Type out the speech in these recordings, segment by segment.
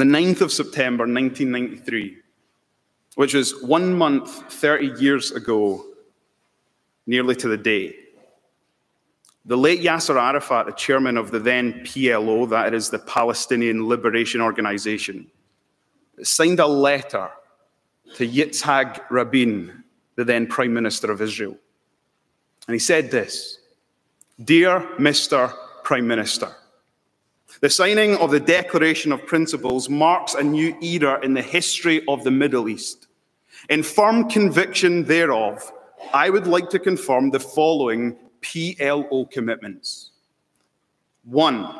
on the 9th of September 1993, which was 1 month, 30 years ago, nearly to the day, the late Yasser Arafat, the chairman of the then PLO, that is the Palestinian Liberation Organization, signed a letter to Yitzhak Rabin, the then Prime Minister of Israel. And he said this: "Dear Mr. Prime Minister, the signing of the Declaration of Principles marks a new era in the history of the Middle East. In firm conviction thereof, I would like to confirm the following PLO commitments. 1.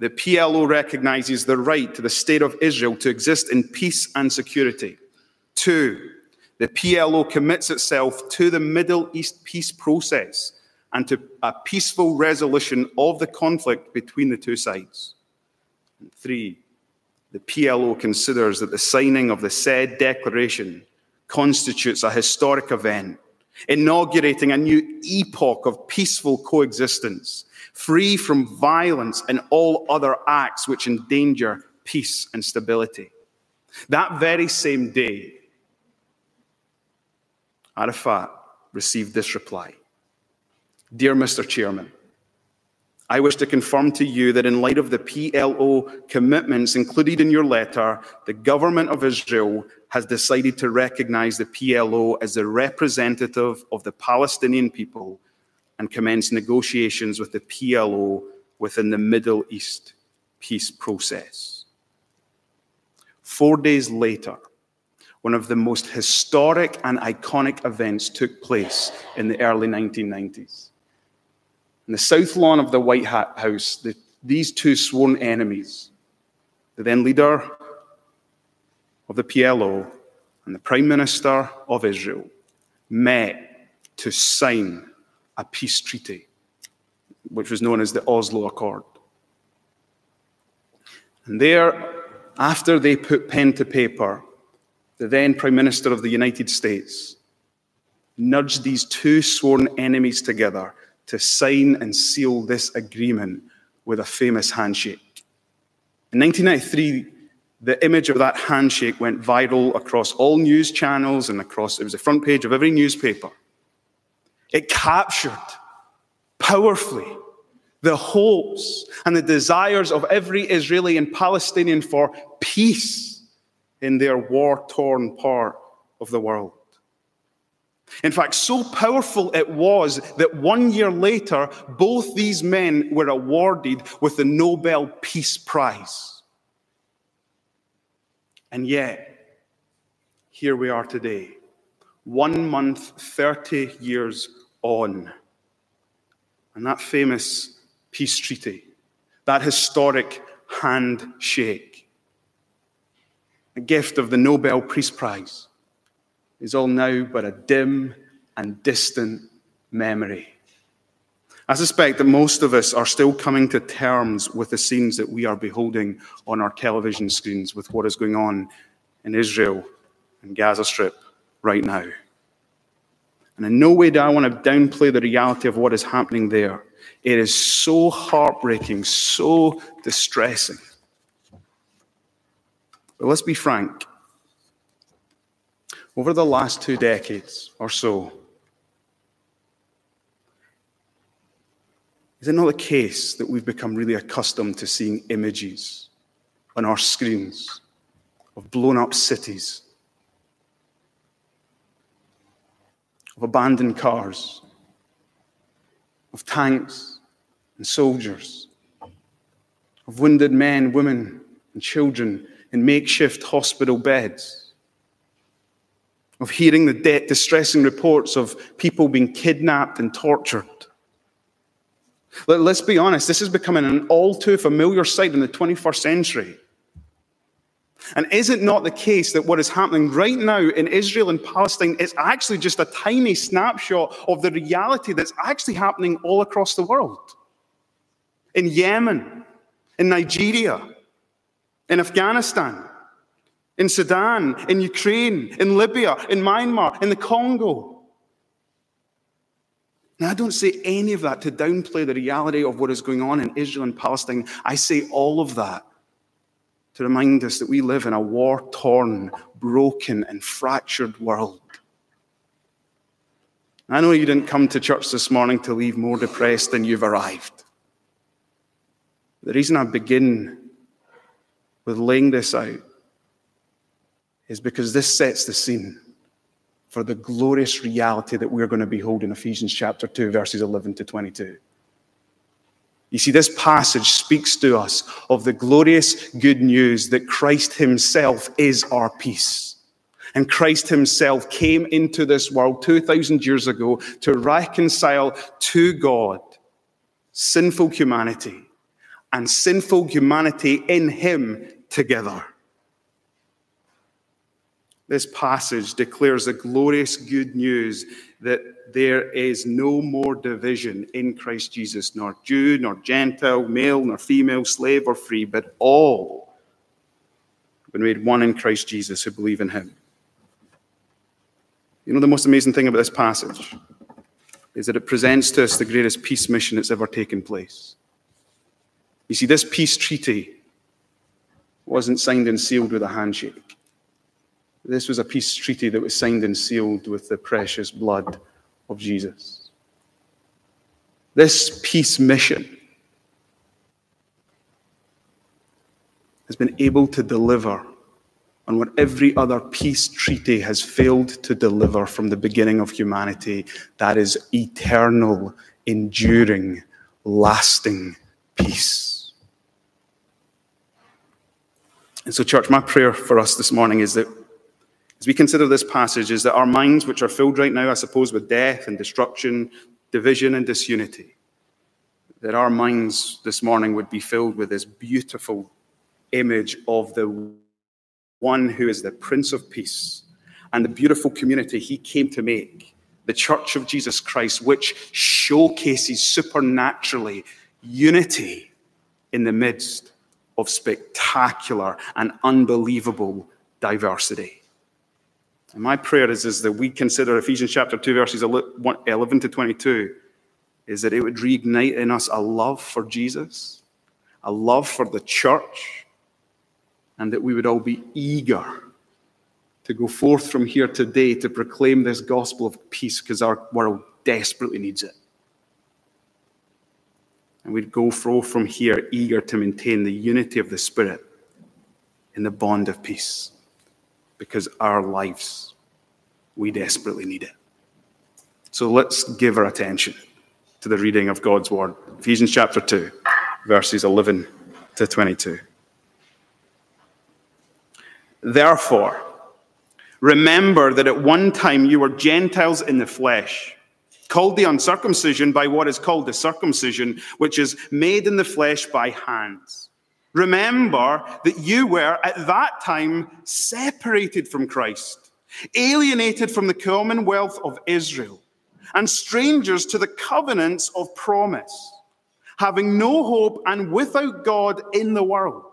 The PLO recognizes the right to the State of Israel to exist in peace and security. 2. The PLO commits itself to the Middle East peace process and to a peaceful resolution of the conflict between the two sides. And 3. The PLO considers that the signing of the said declaration constitutes a historic event, inaugurating a new epoch of peaceful coexistence, free from violence and all other acts which endanger peace and stability." That very same day, Arafat received this reply: "Dear Mr. Chairman, I wish to confirm to you that in light of the PLO commitments included in your letter, the government of Israel has decided to recognize the PLO as the representative of the Palestinian people and commence negotiations with the PLO within the Middle East peace process." 4 days later, one of the most historic and iconic events took place in the early 1990s. In the south lawn of the White House, these two sworn enemies, the then leader of the PLO and the Prime Minister of Israel, met to sign a peace treaty, which was known as the Oslo Accord. And there, after they put pen to paper, the then Prime Minister of the United States nudged these two sworn enemies together to sign and seal this agreement with a famous handshake. In 1993, the image of that handshake went viral across all news channels and it was the front page of every newspaper. It captured powerfully the hopes and the desires of every Israeli and Palestinian for peace in their war-torn part of the world. In fact, so powerful it was that 1 year later, both these men were awarded with the Nobel Peace Prize. And yet, here we are today, 1 month, 30 years on. And that famous peace treaty, that historic handshake, a gift of the Nobel Peace Prize, is all now but a dim and distant memory. I suspect that most of us are still coming to terms with the scenes that we are beholding on our television screens with what is going on in Israel and Gaza Strip right now. And in no way do I want to downplay the reality of what is happening there. It is so heartbreaking, so distressing. But let's be frank. Over the last 2 decades or so, is it not the case that we've become really accustomed to seeing images on our screens of blown-up cities, of abandoned cars, of tanks and soldiers, of wounded men, women, and children in makeshift hospital beds, of hearing the distressing reports of people being kidnapped and tortured? Let's be honest, this is becoming an all-too-familiar sight in the 21st century. And is it not the case that what is happening right now in Israel and Palestine is actually just a tiny snapshot of the reality that's actually happening all across the world? In Yemen, in Nigeria, in Afghanistan, in Sudan, in Ukraine, in Libya, in Myanmar, in the Congo. Now, I don't say any of that to downplay the reality of what is going on in Israel and Palestine. I say all of that to to remind us that we live in a war-torn, broken, and fractured world. I know you didn't come to church this morning to leave more depressed than you've arrived. The reason I begin with laying this out is because this sets the scene for the glorious reality that we're going to behold in Ephesians chapter 2, verses 11 to 22. You see, this passage speaks to us of the glorious good news that Christ himself is our peace. And Christ himself came into this world 2,000 years ago to reconcile to God sinful humanity and sinful humanity in him together. This passage declares the glorious good news that there is no more division in Christ Jesus, nor Jew, nor Gentile, male, nor female, slave or free, but all have been made one in Christ Jesus who believe in him. You know, the most amazing thing about this passage is that it presents to us the greatest peace mission that's ever taken place. You see, this peace treaty wasn't signed and sealed with a handshake. This was a peace treaty that was signed and sealed with the precious blood of Jesus. This peace mission has been able to deliver on what every other peace treaty has failed to deliver from the beginning of humanity. That is eternal, enduring, lasting peace. And so, church, my prayer for us this morning is that as we consider this passage, is that our minds, which are filled right now, I suppose, with death and destruction, division and disunity, that our minds this morning would be filled with this beautiful image of the one who is the Prince of Peace and the beautiful community he came to make, the Church of Jesus Christ, which showcases supernaturally unity in the midst of spectacular and unbelievable diversity. And my prayer is that we consider Ephesians chapter 2, verses 11 to 22, is that it would reignite in us a love for Jesus, a love for the church, and that we would all be eager to go forth from here today to proclaim this gospel of peace, because our world desperately needs it. And we'd go from here eager to maintain the unity of the Spirit in the bond of peace. Because our lives, we desperately need it. So let's give our attention to the reading of God's word. Ephesians chapter 2, verses 11 to 22. Therefore, remember that at one time you were Gentiles in the flesh, called the uncircumcision by what is called the circumcision, which is made in the flesh by hands. Remember that you were at that time separated from Christ, alienated from the commonwealth of Israel, and strangers to the covenants of promise, having no hope and without God in the world.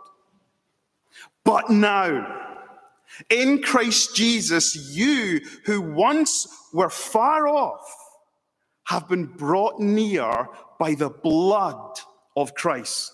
But now, in Christ Jesus, you who once were far off have been brought near by the blood of Christ.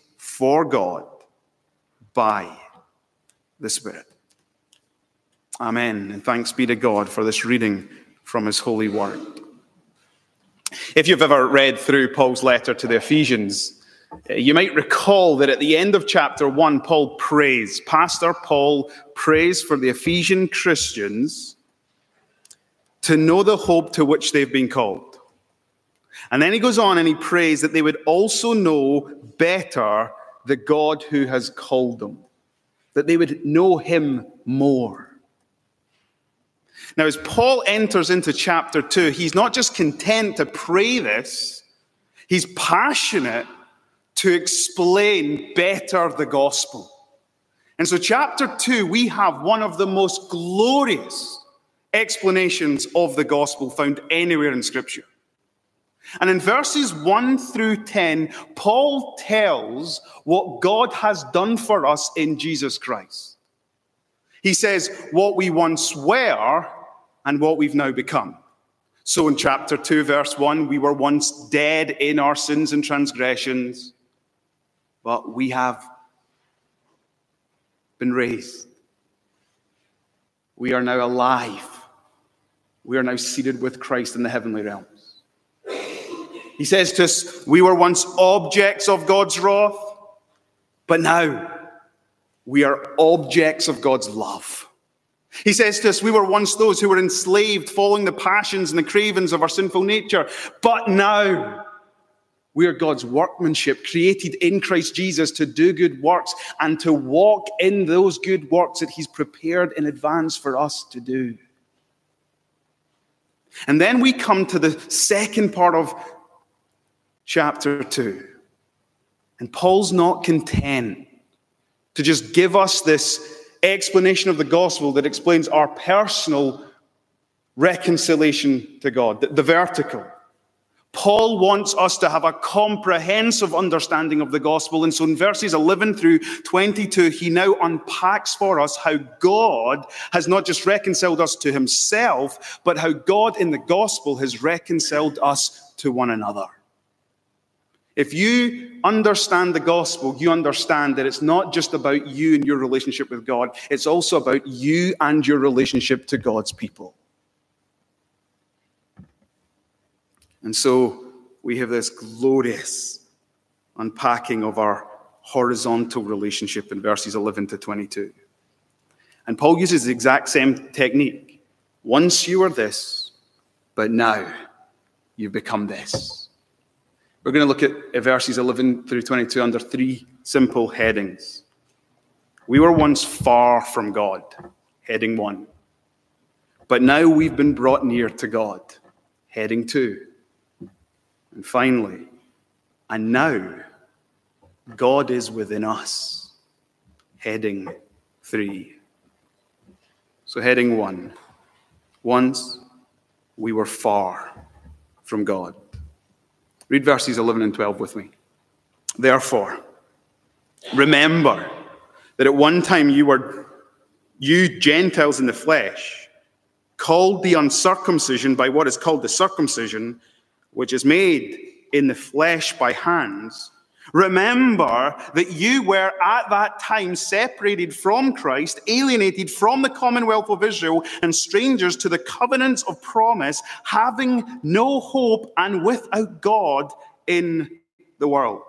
for God by the Spirit. Amen. And thanks be to God for this reading from his holy word. If you've ever read through Paul's letter to the Ephesians, you might recall that at the end of chapter 1, Paul prays. Pastor Paul prays for the Ephesian Christians to know the hope to which they've been called. And then he goes on and he prays that they would also know better the God who has called them, that they would know him more. Now, as Paul enters into chapter 2, he's not just content to pray this, he's passionate to explain better the gospel. And so chapter 2, we have one of the most glorious explanations of the gospel found anywhere in Scripture. And in verses 1 through 10, Paul tells what God has done for us in Jesus Christ. He says what we once were and what we've now become. So in chapter 2, verse 1, we were once dead in our sins and transgressions, but we have been raised. We are now alive. We are now seated with Christ in the heavenly realms. He says to us, we were once objects of God's wrath, but now we are objects of God's love. He says to us, we were once those who were enslaved, following the passions and the cravings of our sinful nature, but now we are God's workmanship, created in Christ Jesus to do good works and to walk in those good works that he's prepared in advance for us to do. And then we come to the second part of chapter 2. And Paul's not content to just give us this explanation of the gospel that explains our personal reconciliation to God, the vertical. Paul wants us to have a comprehensive understanding of the gospel. And so in verses 11 through 22, he now unpacks for us how God has not just reconciled us to himself, but how God in the gospel has reconciled us to one another. If you understand the gospel, you understand that it's not just about you and your relationship with God. It's also about you and your relationship to God's people. And so we have this glorious unpacking of our horizontal relationship in verses 11 to 22. And Paul uses the exact same technique. Once you were this, but now you've become this. We're going to look at verses 11 through 22 under three simple headings. We were once far from God, heading 1. But now we've been brought near to God, heading 2. And finally, and now God is within us, heading 3. So heading 1, once we were far from God. Read verses 11 and 12 with me. Therefore, remember that at one time you Gentiles in the flesh, called the uncircumcision by what is called the circumcision, which is made in the flesh by hands. Remember that you were at that time separated from Christ, alienated from the commonwealth of Israel, and strangers to the covenants of promise, having no hope and without God in the world.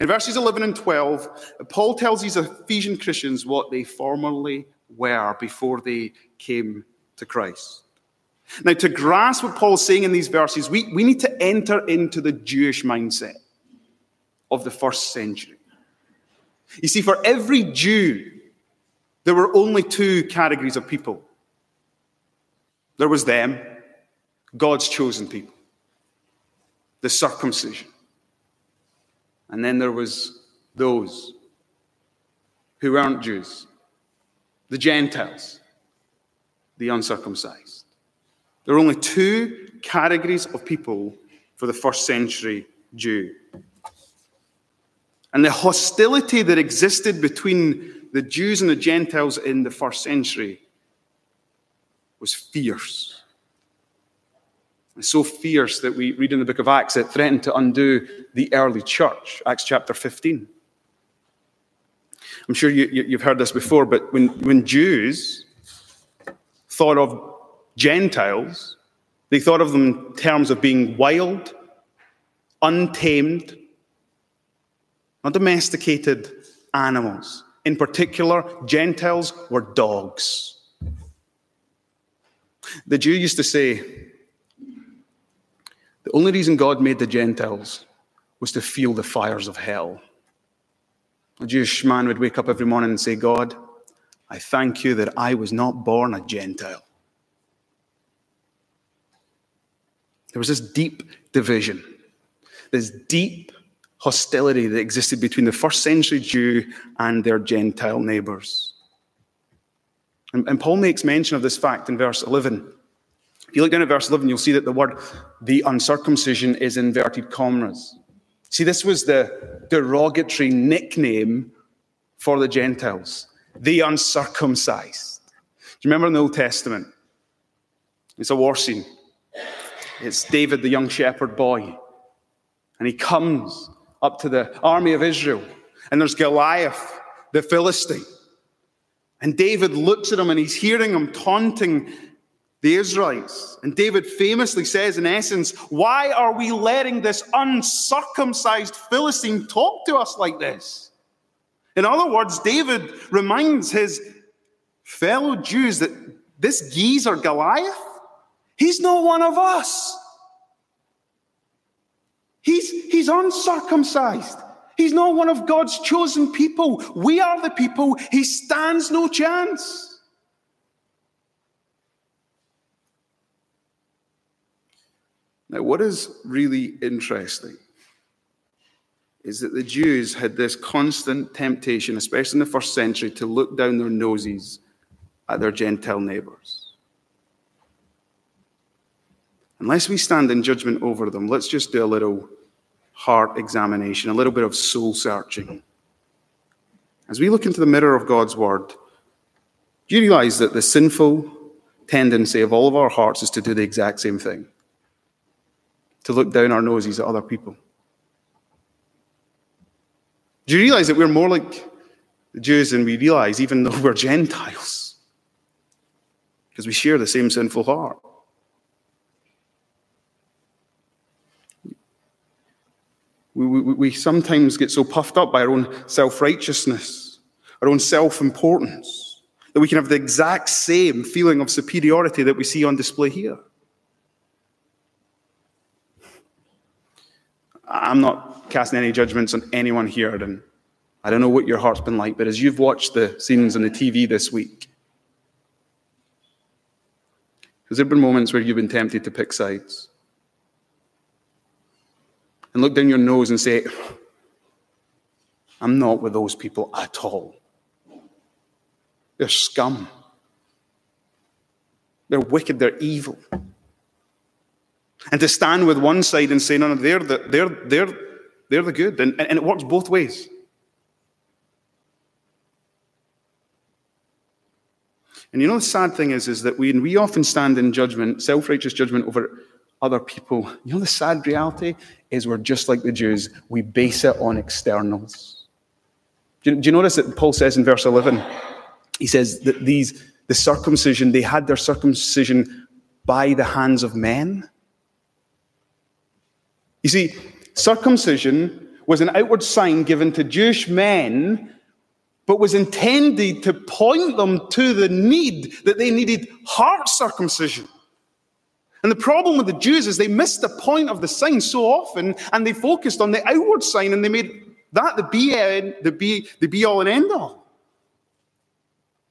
In verses 11 and 12, Paul tells these Ephesian Christians what they formerly were before they came to Christ. Now, to grasp what Paul's saying in these verses, we need to enter into the Jewish mindset of the first century. You see, for every Jew, there were only two categories of people. There was them, God's chosen people, the circumcision. And then there was those who weren't Jews, the Gentiles, the uncircumcised. There were only two categories of people for the first century Jew. And the hostility that existed between the Jews and the Gentiles in the first century was fierce. So fierce that we read in the book of Acts, it threatened to undo the early church, Acts chapter 15. I'm sure you've heard this before, but when Jews thought of Gentiles, they thought of them in terms of being wild, untamed, undomesticated animals. In particular, Gentiles were dogs. The Jew used to say, the only reason God made the Gentiles was to feel the fires of hell. A Jewish man would wake up every morning and say, God, I thank you that I was not born a Gentile. There was this deep division, this deep hostility that existed between the first century Jew and their Gentile neighbors. And Paul makes mention of this fact in verse 11. If you look down at verse 11, you'll see that the word, the uncircumcision, is inverted commas. See, this was the derogatory nickname for the Gentiles, the uncircumcised. Do you remember in the Old Testament? It's a war scene. It's David, the young shepherd boy. And he comes up to the army of Israel. And there's Goliath, the Philistine. And David looks at him and he's hearing him taunting the Israelites. And David famously says, in essence, why are we letting this uncircumcised Philistine talk to us like this? In other words, David reminds his fellow Jews that this geezer Goliath, he's not one of us. He's uncircumcised. He's not one of God's chosen people. We are the people. He stands no chance. Now, what is really interesting is that the Jews had this constant temptation, especially in the first century, to look down their noses at their Gentile neighbors. Unless we stand in judgment over them, let's just do a little heart examination, a little bit of soul searching. As we look into the mirror of God's word, do you realize that the sinful tendency of all of our hearts is to do the exact same thing? To look down our noses at other people. Do you realize that we're more like the Jews than we realize, even though we're Gentiles? Because we share the same sinful heart. We sometimes get so puffed up by our own self-righteousness, our own self-importance, that we can have the exact same feeling of superiority that we see on display here. I'm not casting any judgments on anyone here, and I don't know what your heart's been like, but as you've watched the scenes on the TV this week, has there been moments where you've been tempted to pick sides? And look down your nose and say, I'm not with those people at all. They're scum. They're wicked, they're evil. And to stand with one side and say, no, they're the good. And it works both ways. And you know, the sad thing is that we often stand in judgment, self-righteous judgment over other people. You know, the sad reality is we're just like the Jews. We base it on externals. Do you notice that Paul says in verse 11, he says that the circumcision, they had their circumcision by the hands of men? You see, circumcision was an outward sign given to Jewish men, but was intended to point them to the need that they needed heart circumcision. And the problem with the Jews is they missed the point of the sign so often, and they focused on the outward sign, and they made that the be-all and end-all.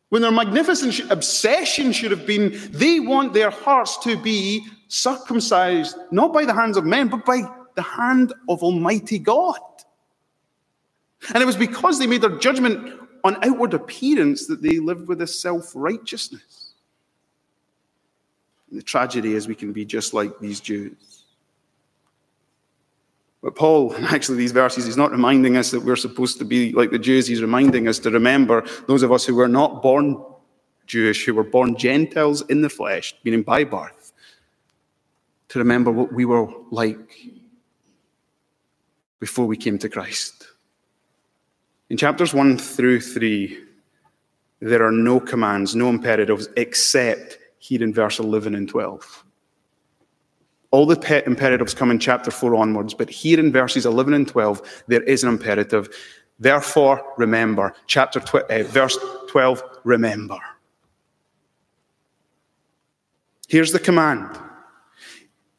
When their magnificent obsession should have been, they want their hearts to be circumcised, not by the hands of men, but by the hand of Almighty God. And it was because they made their judgment on outward appearance that they lived with a self-righteousness. And the tragedy is we can be just like these Jews. But Paul, in actually these verses, he's not reminding us that we're supposed to be like the Jews. He's reminding us to remember those of us who were not born Jewish who were born Gentiles in the flesh, meaning by birth, to remember what we were like before we came to Christ. In chapters 1-3, there are no commands, no imperatives, except here in verse 11 and 12. All the imperatives come in chapter 4 onwards, but here in verses 11 and 12, there is an imperative. Therefore, remember. Verse 12, remember. Here's the command.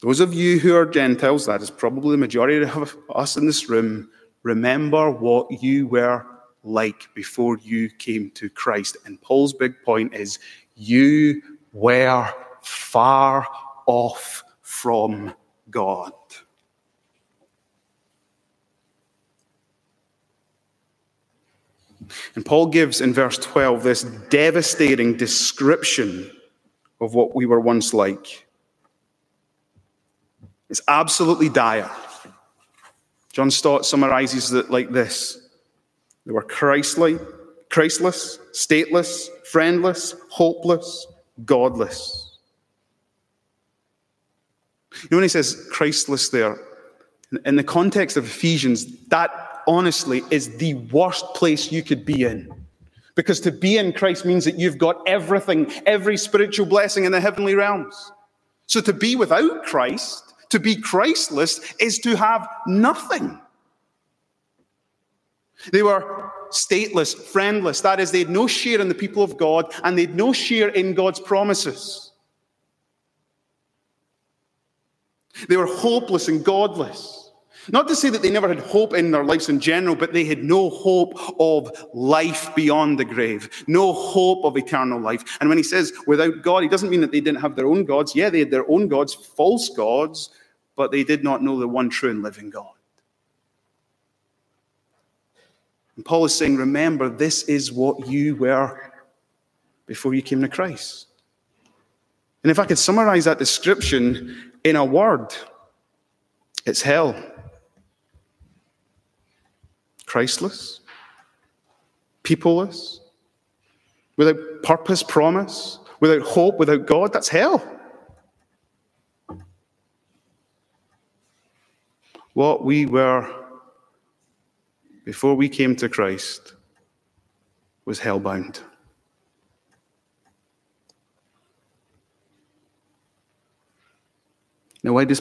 Those of you who are Gentiles, that is probably the majority of us in this room, remember what you were like before you came to Christ. And Paul's big point is, you were far off from God. And Paul gives in verse 12 this devastating description of what we were once like. It's absolutely dire. John Stott summarizes it like this. They were Christless, stateless, friendless, hopeless, godless. You know, when he says Christless there, in the context of Ephesians, that honestly is the worst place you could be in. Because to be in Christ means that you've got everything, every spiritual blessing in the heavenly realms. So to be without Christ, to be Christless, is to have nothing. They were stateless, friendless. That is, they had no share in the people of God, and they had no share in God's promises. They were hopeless and godless. Not to say that they never had hope in their lives in general, but they had no hope of life beyond the grave, no hope of eternal life. And when he says without God, he doesn't mean that they didn't have their own gods. Yeah, they had their own gods, false gods, but they did not know the one true and living God. And Paul is saying, remember, this is what you were before you came to Christ. And if I could summarize that description in a word, it's hell. Christless, peopleless, without purpose, promise, without hope, without God, that's hell. What we were before we came to Christ was hellbound. Now, why does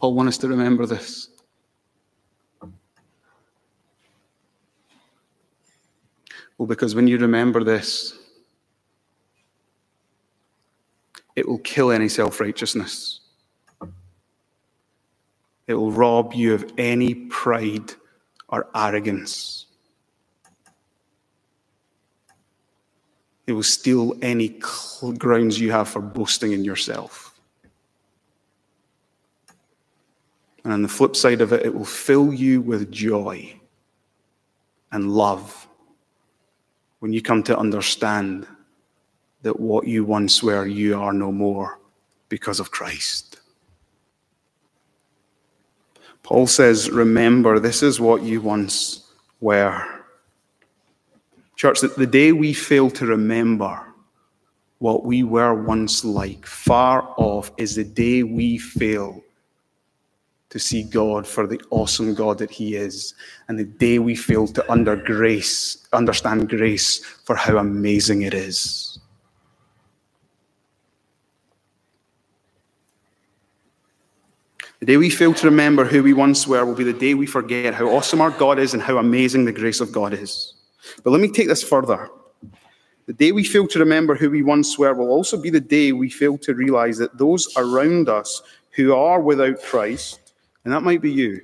Paul want us to remember this? Well, because when you remember this, it will kill any self-righteousness. It will rob you of any pride or arrogance. It will steal any grounds you have for boasting in yourself. And on the flip side of it, it will fill you with joy and love when you come to understand that what you once were, you are no more because of Christ. Paul says, remember, this is what you once were. Church, that the day we fail to remember what we were once like, far off, is the day we fail to see God for the awesome God that he is, and the day we fail to understand grace for how amazing it is. The day we fail to remember who we once were will be the day we forget how awesome our God is and how amazing the grace of God is. But let me take this further. The day we fail to remember who we once were will also be the day we fail to realize that those around us who are without Christ, and that might be you,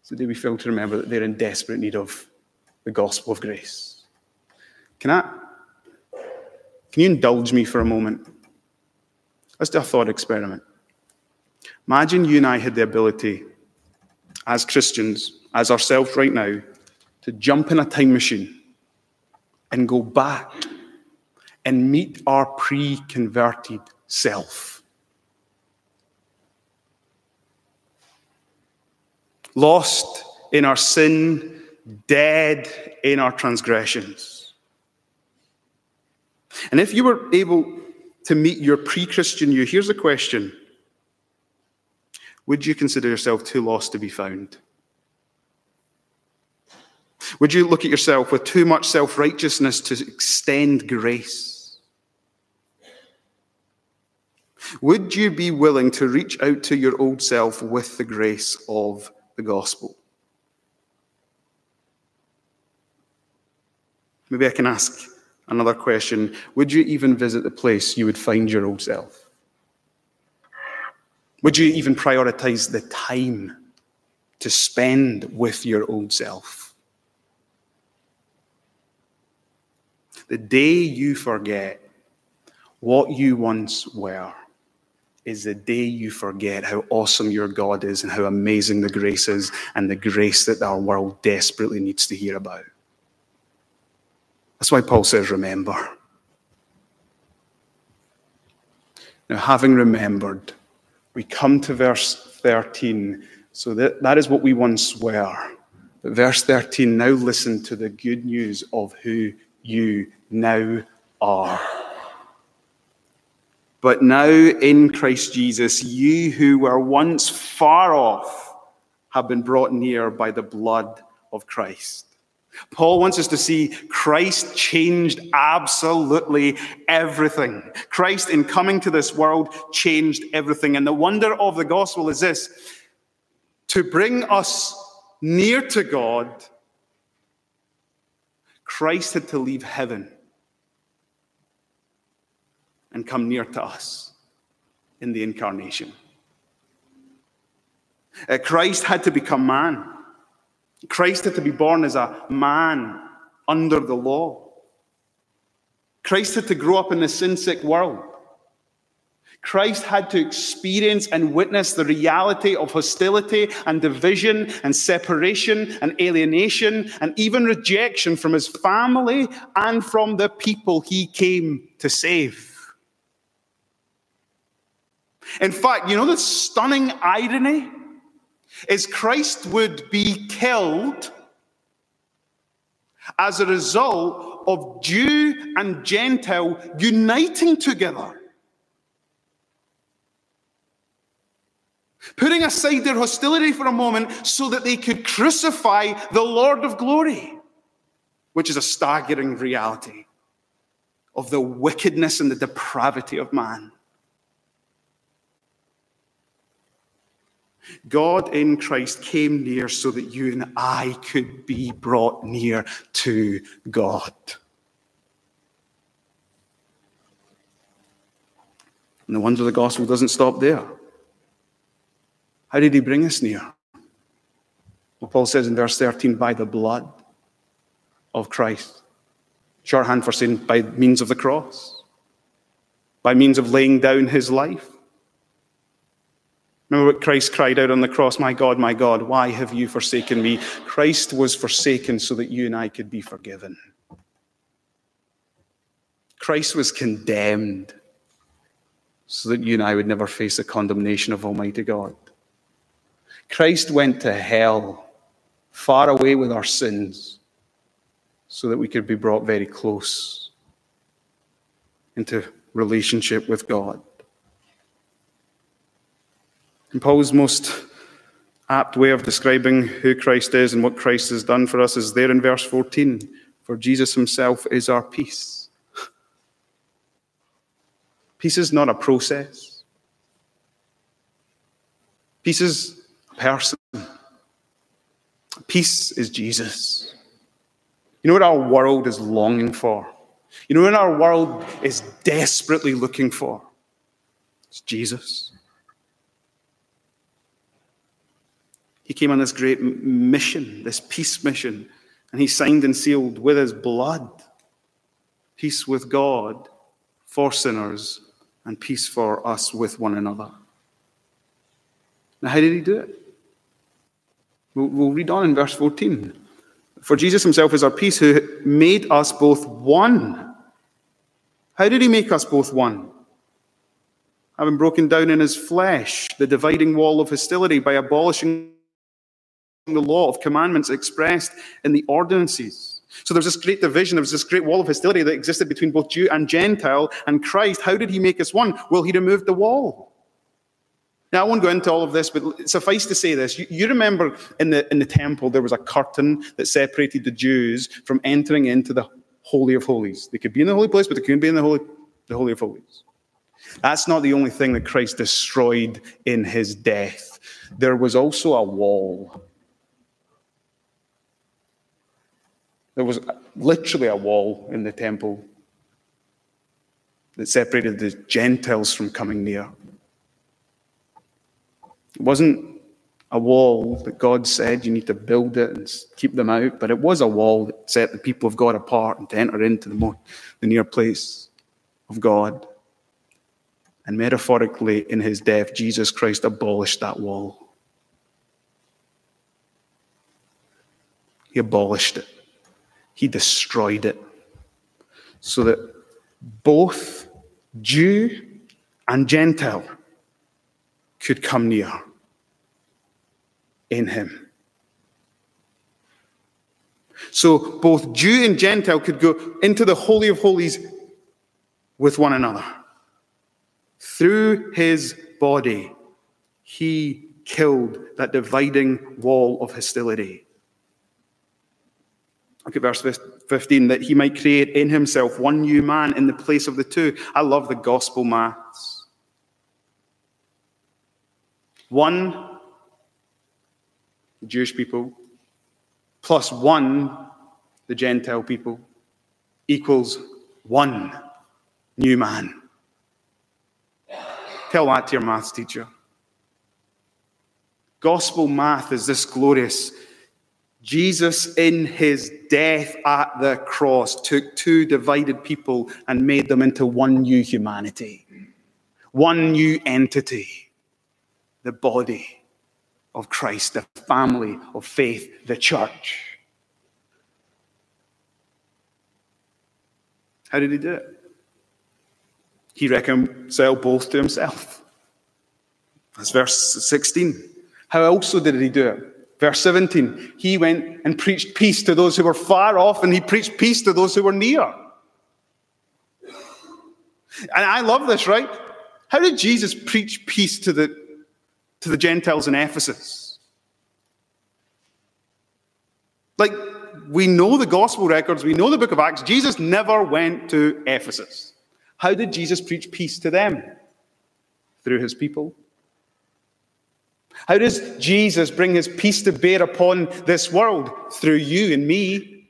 it's the day we fail to remember that they're in desperate need of the gospel of grace. Can you indulge me for a moment? Let's do a thought experiment. Imagine you and I had the ability, as Christians, as ourselves right now, to jump in a time machine and go back and meet our pre-converted self. Lost in our sin, dead in our transgressions. And if you were able to meet your pre-Christian you, here's a question. Would you consider yourself too lost to be found? Would you look at yourself with too much self-righteousness to extend grace? Would you be willing to reach out to your old self with the grace of the gospel? Maybe I can ask another question. Would you even visit the place you would find your old self? Would you even prioritize the time to spend with your old self? The day you forget what you once were is the day you forget how awesome your God is and how amazing the grace is and the grace that our world desperately needs to hear about. That's why Paul says, remember. Now, having remembered, we come to verse 13. So that is what we once were. But verse 13, now listen to the good news of who you now are. But now in Christ Jesus, you who were once far off have been brought near by the blood of Christ. Paul wants us to see Christ changed absolutely everything. Christ, in coming to this world, changed everything. And the wonder of the gospel is this: to bring us near to God, Christ had to leave heaven and come near to us in the incarnation. Christ had to become man. Christ had to be born as a man under the law. Christ had to grow up in a sin-sick world. Christ had to experience and witness the reality of hostility and division and separation and alienation and even rejection from his family and from the people he came to save. In fact, you know the stunning irony is Christ would be killed as a result of Jew and Gentile uniting together, putting aside their hostility for a moment so that they could crucify the Lord of glory, which is a staggering reality of the wickedness and the depravity of man. God in Christ came near so that you and I could be brought near to God. And the wonder of the gospel doesn't stop there. How did he bring us near? Well, Paul says in verse 13, by the blood of Christ. Shorthand for saying by means of the cross. By means of laying down his life. Remember what Christ cried out on the cross, my God, why have you forsaken me? Christ was forsaken so that you and I could be forgiven. Christ was condemned so that you and I would never face the condemnation of Almighty God. Christ went to hell, far away with our sins, so that we could be brought very close into relationship with God. And Paul's most apt way of describing who Christ is and what Christ has done for us is there in verse 14. For Jesus himself is our peace. Peace is not a process. Peace is a person. Peace is Jesus. You know what our world is longing for? You know what our world is desperately looking for? It's Jesus. He came on this great mission, this peace mission, and he signed and sealed with his blood peace with God for sinners and peace for us with one another. Now, how did he do it? We'll read on in verse 14. For Jesus himself is our peace, who made us both one. How did he make us both one? Having broken down in his flesh the dividing wall of hostility by abolishing the law of commandments expressed in the ordinances, So there was this great division, there was this great wall of hostility that existed between both Jew and Gentile and Christ. How did he make us one? Well, he removed the wall. Now, I won't go into all of this, but suffice to say this. You remember in the temple, there was a curtain that separated the Jews from entering into the Holy of Holies. They could be in the holy place, but they couldn't be in the Holy of Holies. That's not the only thing that Christ destroyed in his death. There was also a wall. There was literally a wall in the temple that separated the Gentiles from coming near. It wasn't a wall that God said you need to build it and keep them out, but it was a wall that set the people of God apart and to enter into the near place of God. And metaphorically, in his death, Jesus Christ abolished that wall. He abolished it. He destroyed it. So that both Jew and Gentile could come near in him. So both Jew and Gentile could go into the Holy of Holies with one another. Through his body, he killed that dividing wall of hostility. Look at verse 15, that he might create in himself one new man in the place of the two. I love the gospel maths. One, the Jewish people, plus one, the Gentile people, equals one new man. Tell that to your maths teacher. Gospel math is this glorious. Jesus in his death at the cross took two divided people and made them into one new humanity. One new entity. The body of Christ, the family of faith, the church. How did he do it? He reconciled both to himself. That's verse 16. How also did he do it? Verse 17. He went and preached peace to those who were far off, and he preached peace to those who were near. And I love this, right? How did Jesus preach peace to the Gentiles in Ephesus? Like, we know the gospel records, we know the book of Acts. Jesus never went to Ephesus. How did Jesus preach peace to them? Through his people. How does Jesus bring his peace to bear upon this world? Through you and me.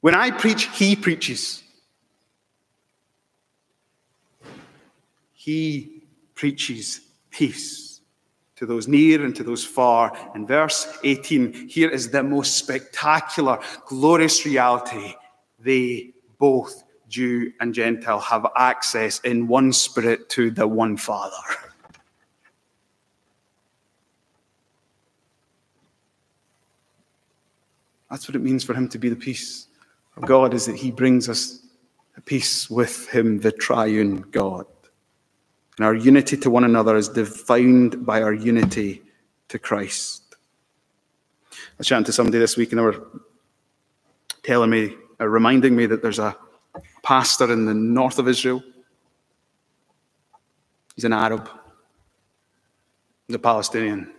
When I preach, he preaches. He preaches peace to those near and to those far. In verse 18, here is the most spectacular, glorious reality. They, both Jew and Gentile, have access in one spirit to the one Father. That's what it means for him to be the peace of God, is that he brings us a peace with him, the triune God. And our unity to one another is defined by our unity to Christ. I was chatting to somebody this week and they were telling me, reminding me that there's a pastor in the north of Israel. He's an Arab. He's a Palestinian.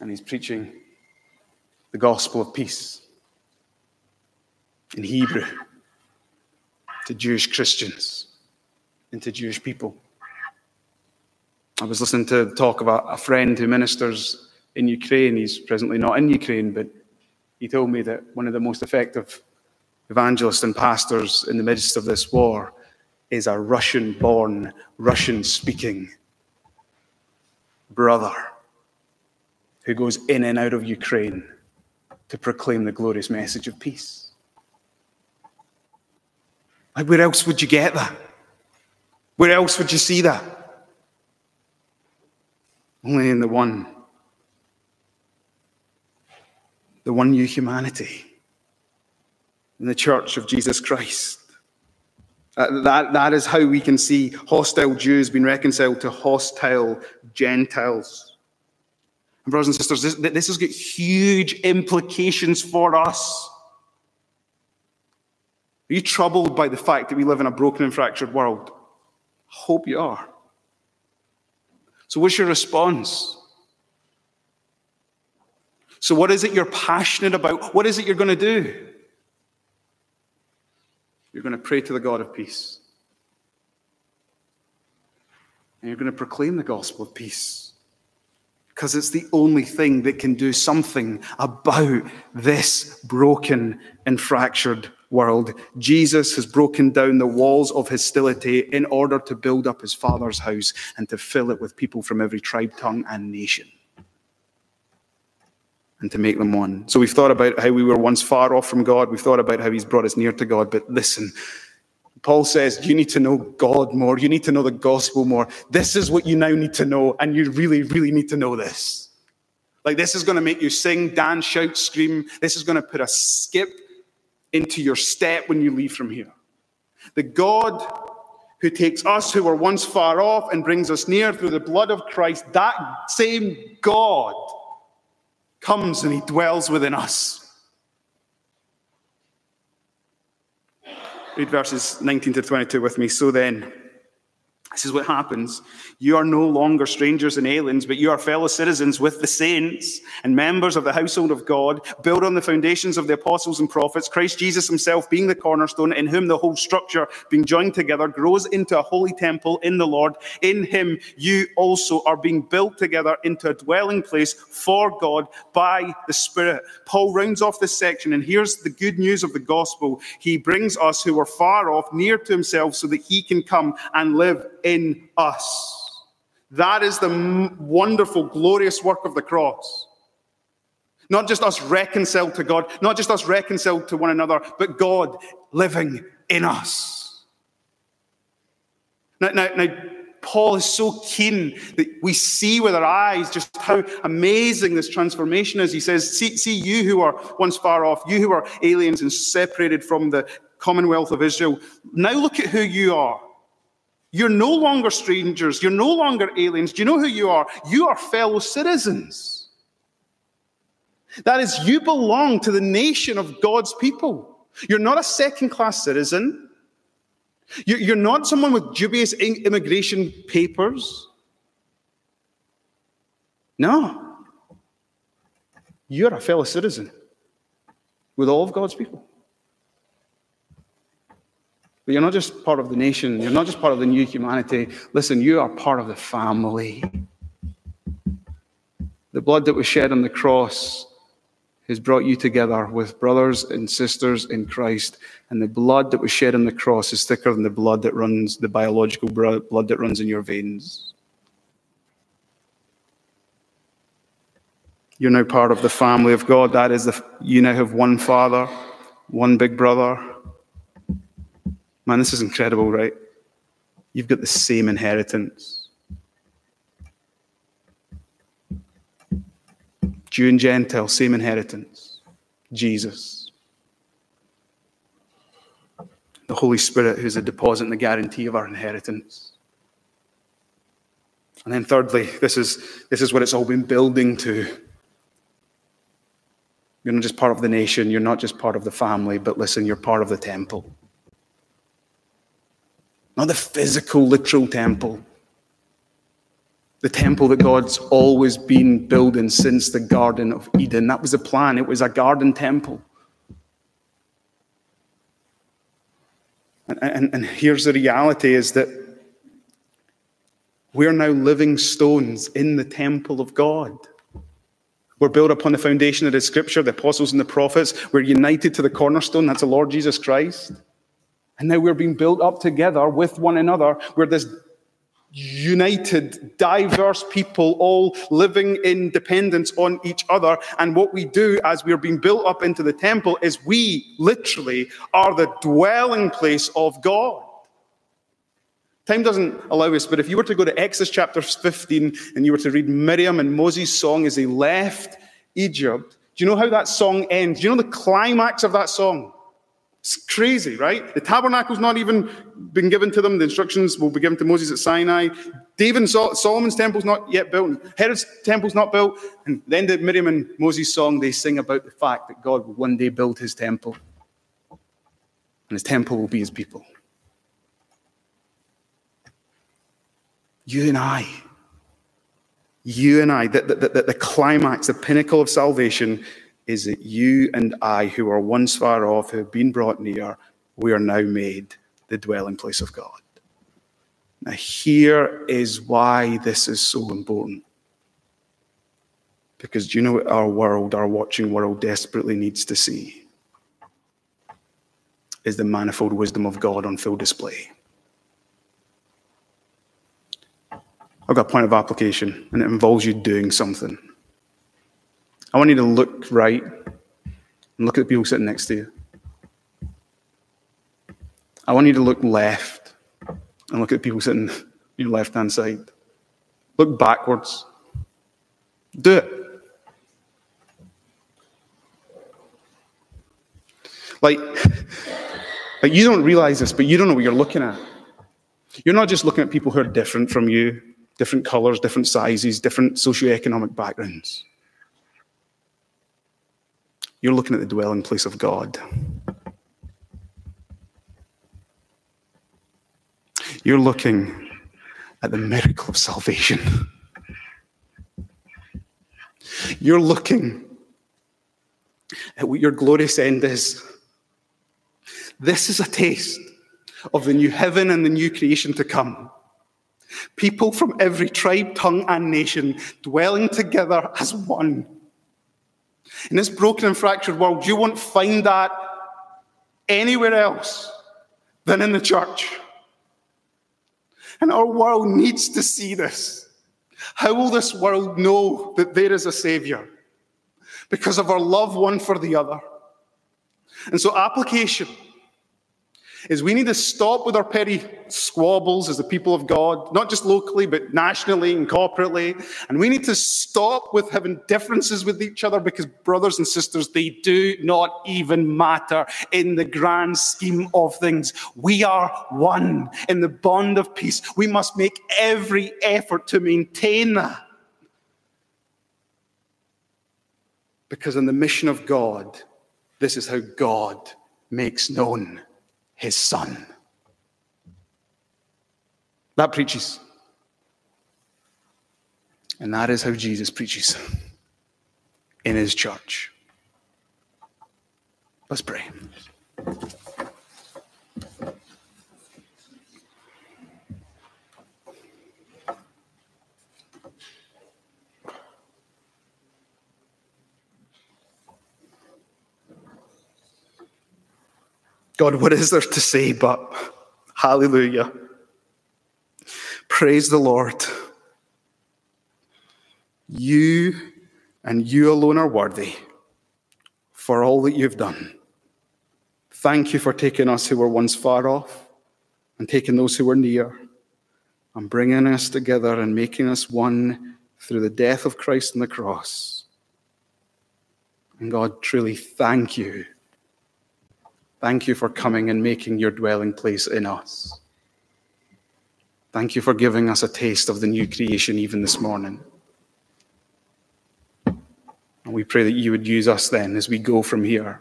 And he's preaching the gospel of peace in Hebrew to Jewish Christians and to Jewish people. I was listening to the talk of a friend who ministers in Ukraine. He's presently not in Ukraine, but he told me that one of the most effective evangelists and pastors in the midst of this war is a Russian-born, Russian-speaking brother who goes in and out of Ukraine to proclaim the glorious message of peace. Like, where else would you get that? Where else would you see that? Only in the one new humanity in the church of Jesus Christ. That is how we can see hostile Jews being reconciled to hostile Gentiles. And brothers and sisters, this has got huge implications for us. Are you troubled by the fact that we live in a broken and fractured world? I hope you are. So what's your response? So what is it you're passionate about? What is it you're going to do? You're going to pray to the God of peace. And you're going to proclaim the gospel of peace. Because it's the only thing that can do something about this broken and fractured world. Jesus has broken down the walls of hostility in order to build up his Father's house and to fill it with people from every tribe, tongue, and nation. And to make them one. So we've thought about how we were once far off from God. We've thought about how he's brought us near to God. But listen, Paul says, you need to know God more. You need to know the gospel more. This is what you now need to know. And you really, really need to know this. Like, this is going to make you sing, dance, shout, scream. This is going to put a skip into your step when you leave from here. The God who takes us who were once far off and brings us near through the blood of Christ, that same God comes and he dwells within us. Read verses 19 to 22 with me. So then, this is what happens. You are no longer strangers and aliens, but you are fellow citizens with the saints and members of the household of God, built on the foundations of the apostles and prophets, Christ Jesus himself being the cornerstone, in whom the whole structure, being joined together, grows into a holy temple in the Lord. In him you also are being built together into a dwelling place for God by the Spirit. Paul rounds off this section, and here's the good news of the gospel. He brings us who are far off near to himself so that he can come and live in us. That is the wonderful, glorious work of the cross. Not just us reconciled to God, not just us reconciled to one another, but God living in us. Now, Paul is so keen that we see with our eyes just how amazing this transformation is. He says, see you who are once far off, you who are aliens and separated from the commonwealth of Israel. Now look at who you are. You're no longer strangers. You're no longer aliens. Do you know who you are? You are fellow citizens. That is, you belong to the nation of God's people. You're not a second-class citizen. You're not someone with dubious immigration papers. No. You're a fellow citizen with all of God's people. But you're not just part of the nation. You're not just part of the new humanity. Listen, you are part of the family. The blood that was shed on the cross has brought you together with brothers and sisters in Christ. And the blood that was shed on the cross is thicker than the blood that runs, the biological blood that runs in your veins. You're now part of the family of God. That is, you now have one father, one big brother. Man, this is incredible, right? You've got the same inheritance. Jew and Gentile, same inheritance. Jesus. The Holy Spirit, who's the deposit and the guarantee of our inheritance. And then thirdly, this is what it's all been building to. You're not just part of the nation, you're not just part of the family, but listen, you're part of the temple. Not the physical, literal temple. The temple that God's always been building since the Garden of Eden. That was the plan. It was a garden temple. And here's the reality is that we're now living stones in the temple of God. We're built upon the foundation of the Scripture, the apostles and the prophets. We're united to the cornerstone. That's the Lord Jesus Christ. And now we're being built up together with one another. We're this united, diverse people all living in dependence on each other. And what we do as we're being built up into the temple is we literally are the dwelling place of God. Time doesn't allow us, but if you were to go to Exodus chapter 15 and you were to read Miriam and Moses' song as they left Egypt, do you know how that song ends? Do you know the climax of that song? It's crazy, right? The tabernacle's not even been given to them. The instructions will be given to Moses at Sinai. David and Solomon's temple's not yet built. Herod's temple's not built. And then the Miriam and Moses song, they sing about the fact that God will one day build his temple. And his temple will be his people. You and I, the climax, the pinnacle of salvation is that you and I, who are once far off, who have been brought near, we are now made the dwelling place of God. Now, here is why this is so important. Because do you know what our world, our watching world, desperately needs to see? Is the manifold wisdom of God on full display. I've got a point of application, and it involves you doing something. I want you to look right and look at the people sitting next to you. I want you to look left and look at the people sitting on your left-hand side. Look backwards. Do it. Like you don't realize this, but you don't know what you're looking at. You're not just looking at people who are different from you, different colors, different sizes, different socioeconomic backgrounds. You're looking at the dwelling place of God. You're looking at the miracle of salvation. You're looking at what your glorious end is. This is a taste of the new heaven and the new creation to come. People from every tribe, tongue, and nation dwelling together as one. In this broken and fractured world, you won't find that anywhere else than in the church. And our world needs to see this. How will this world know that there is a Savior? Because of our love one for the other. And so application is we need to stop with our petty squabbles as the people of God, not just locally, but nationally and corporately. And we need to stop with having differences with each other because, brothers and sisters, they do not even matter in the grand scheme of things. We are one in the bond of peace. We must make every effort to maintain that. Because in the mission of God, this is how God makes known his Son. That preaches. And that is how Jesus preaches in his church. Let's pray. God, what is there to say but hallelujah? Praise the Lord. You and you alone are worthy for all that you've done. Thank you for taking us who were once far off and taking those who were near and bringing us together and making us one through the death of Christ on the cross. And God, truly thank you. Thank you for coming and making your dwelling place in us. Thank you for giving us a taste of the new creation even this morning. And we pray that you would use us then as we go from here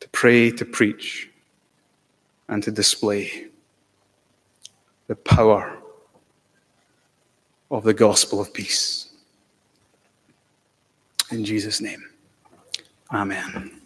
to pray, to preach, and to display the power of the gospel of peace. In Jesus' name, amen.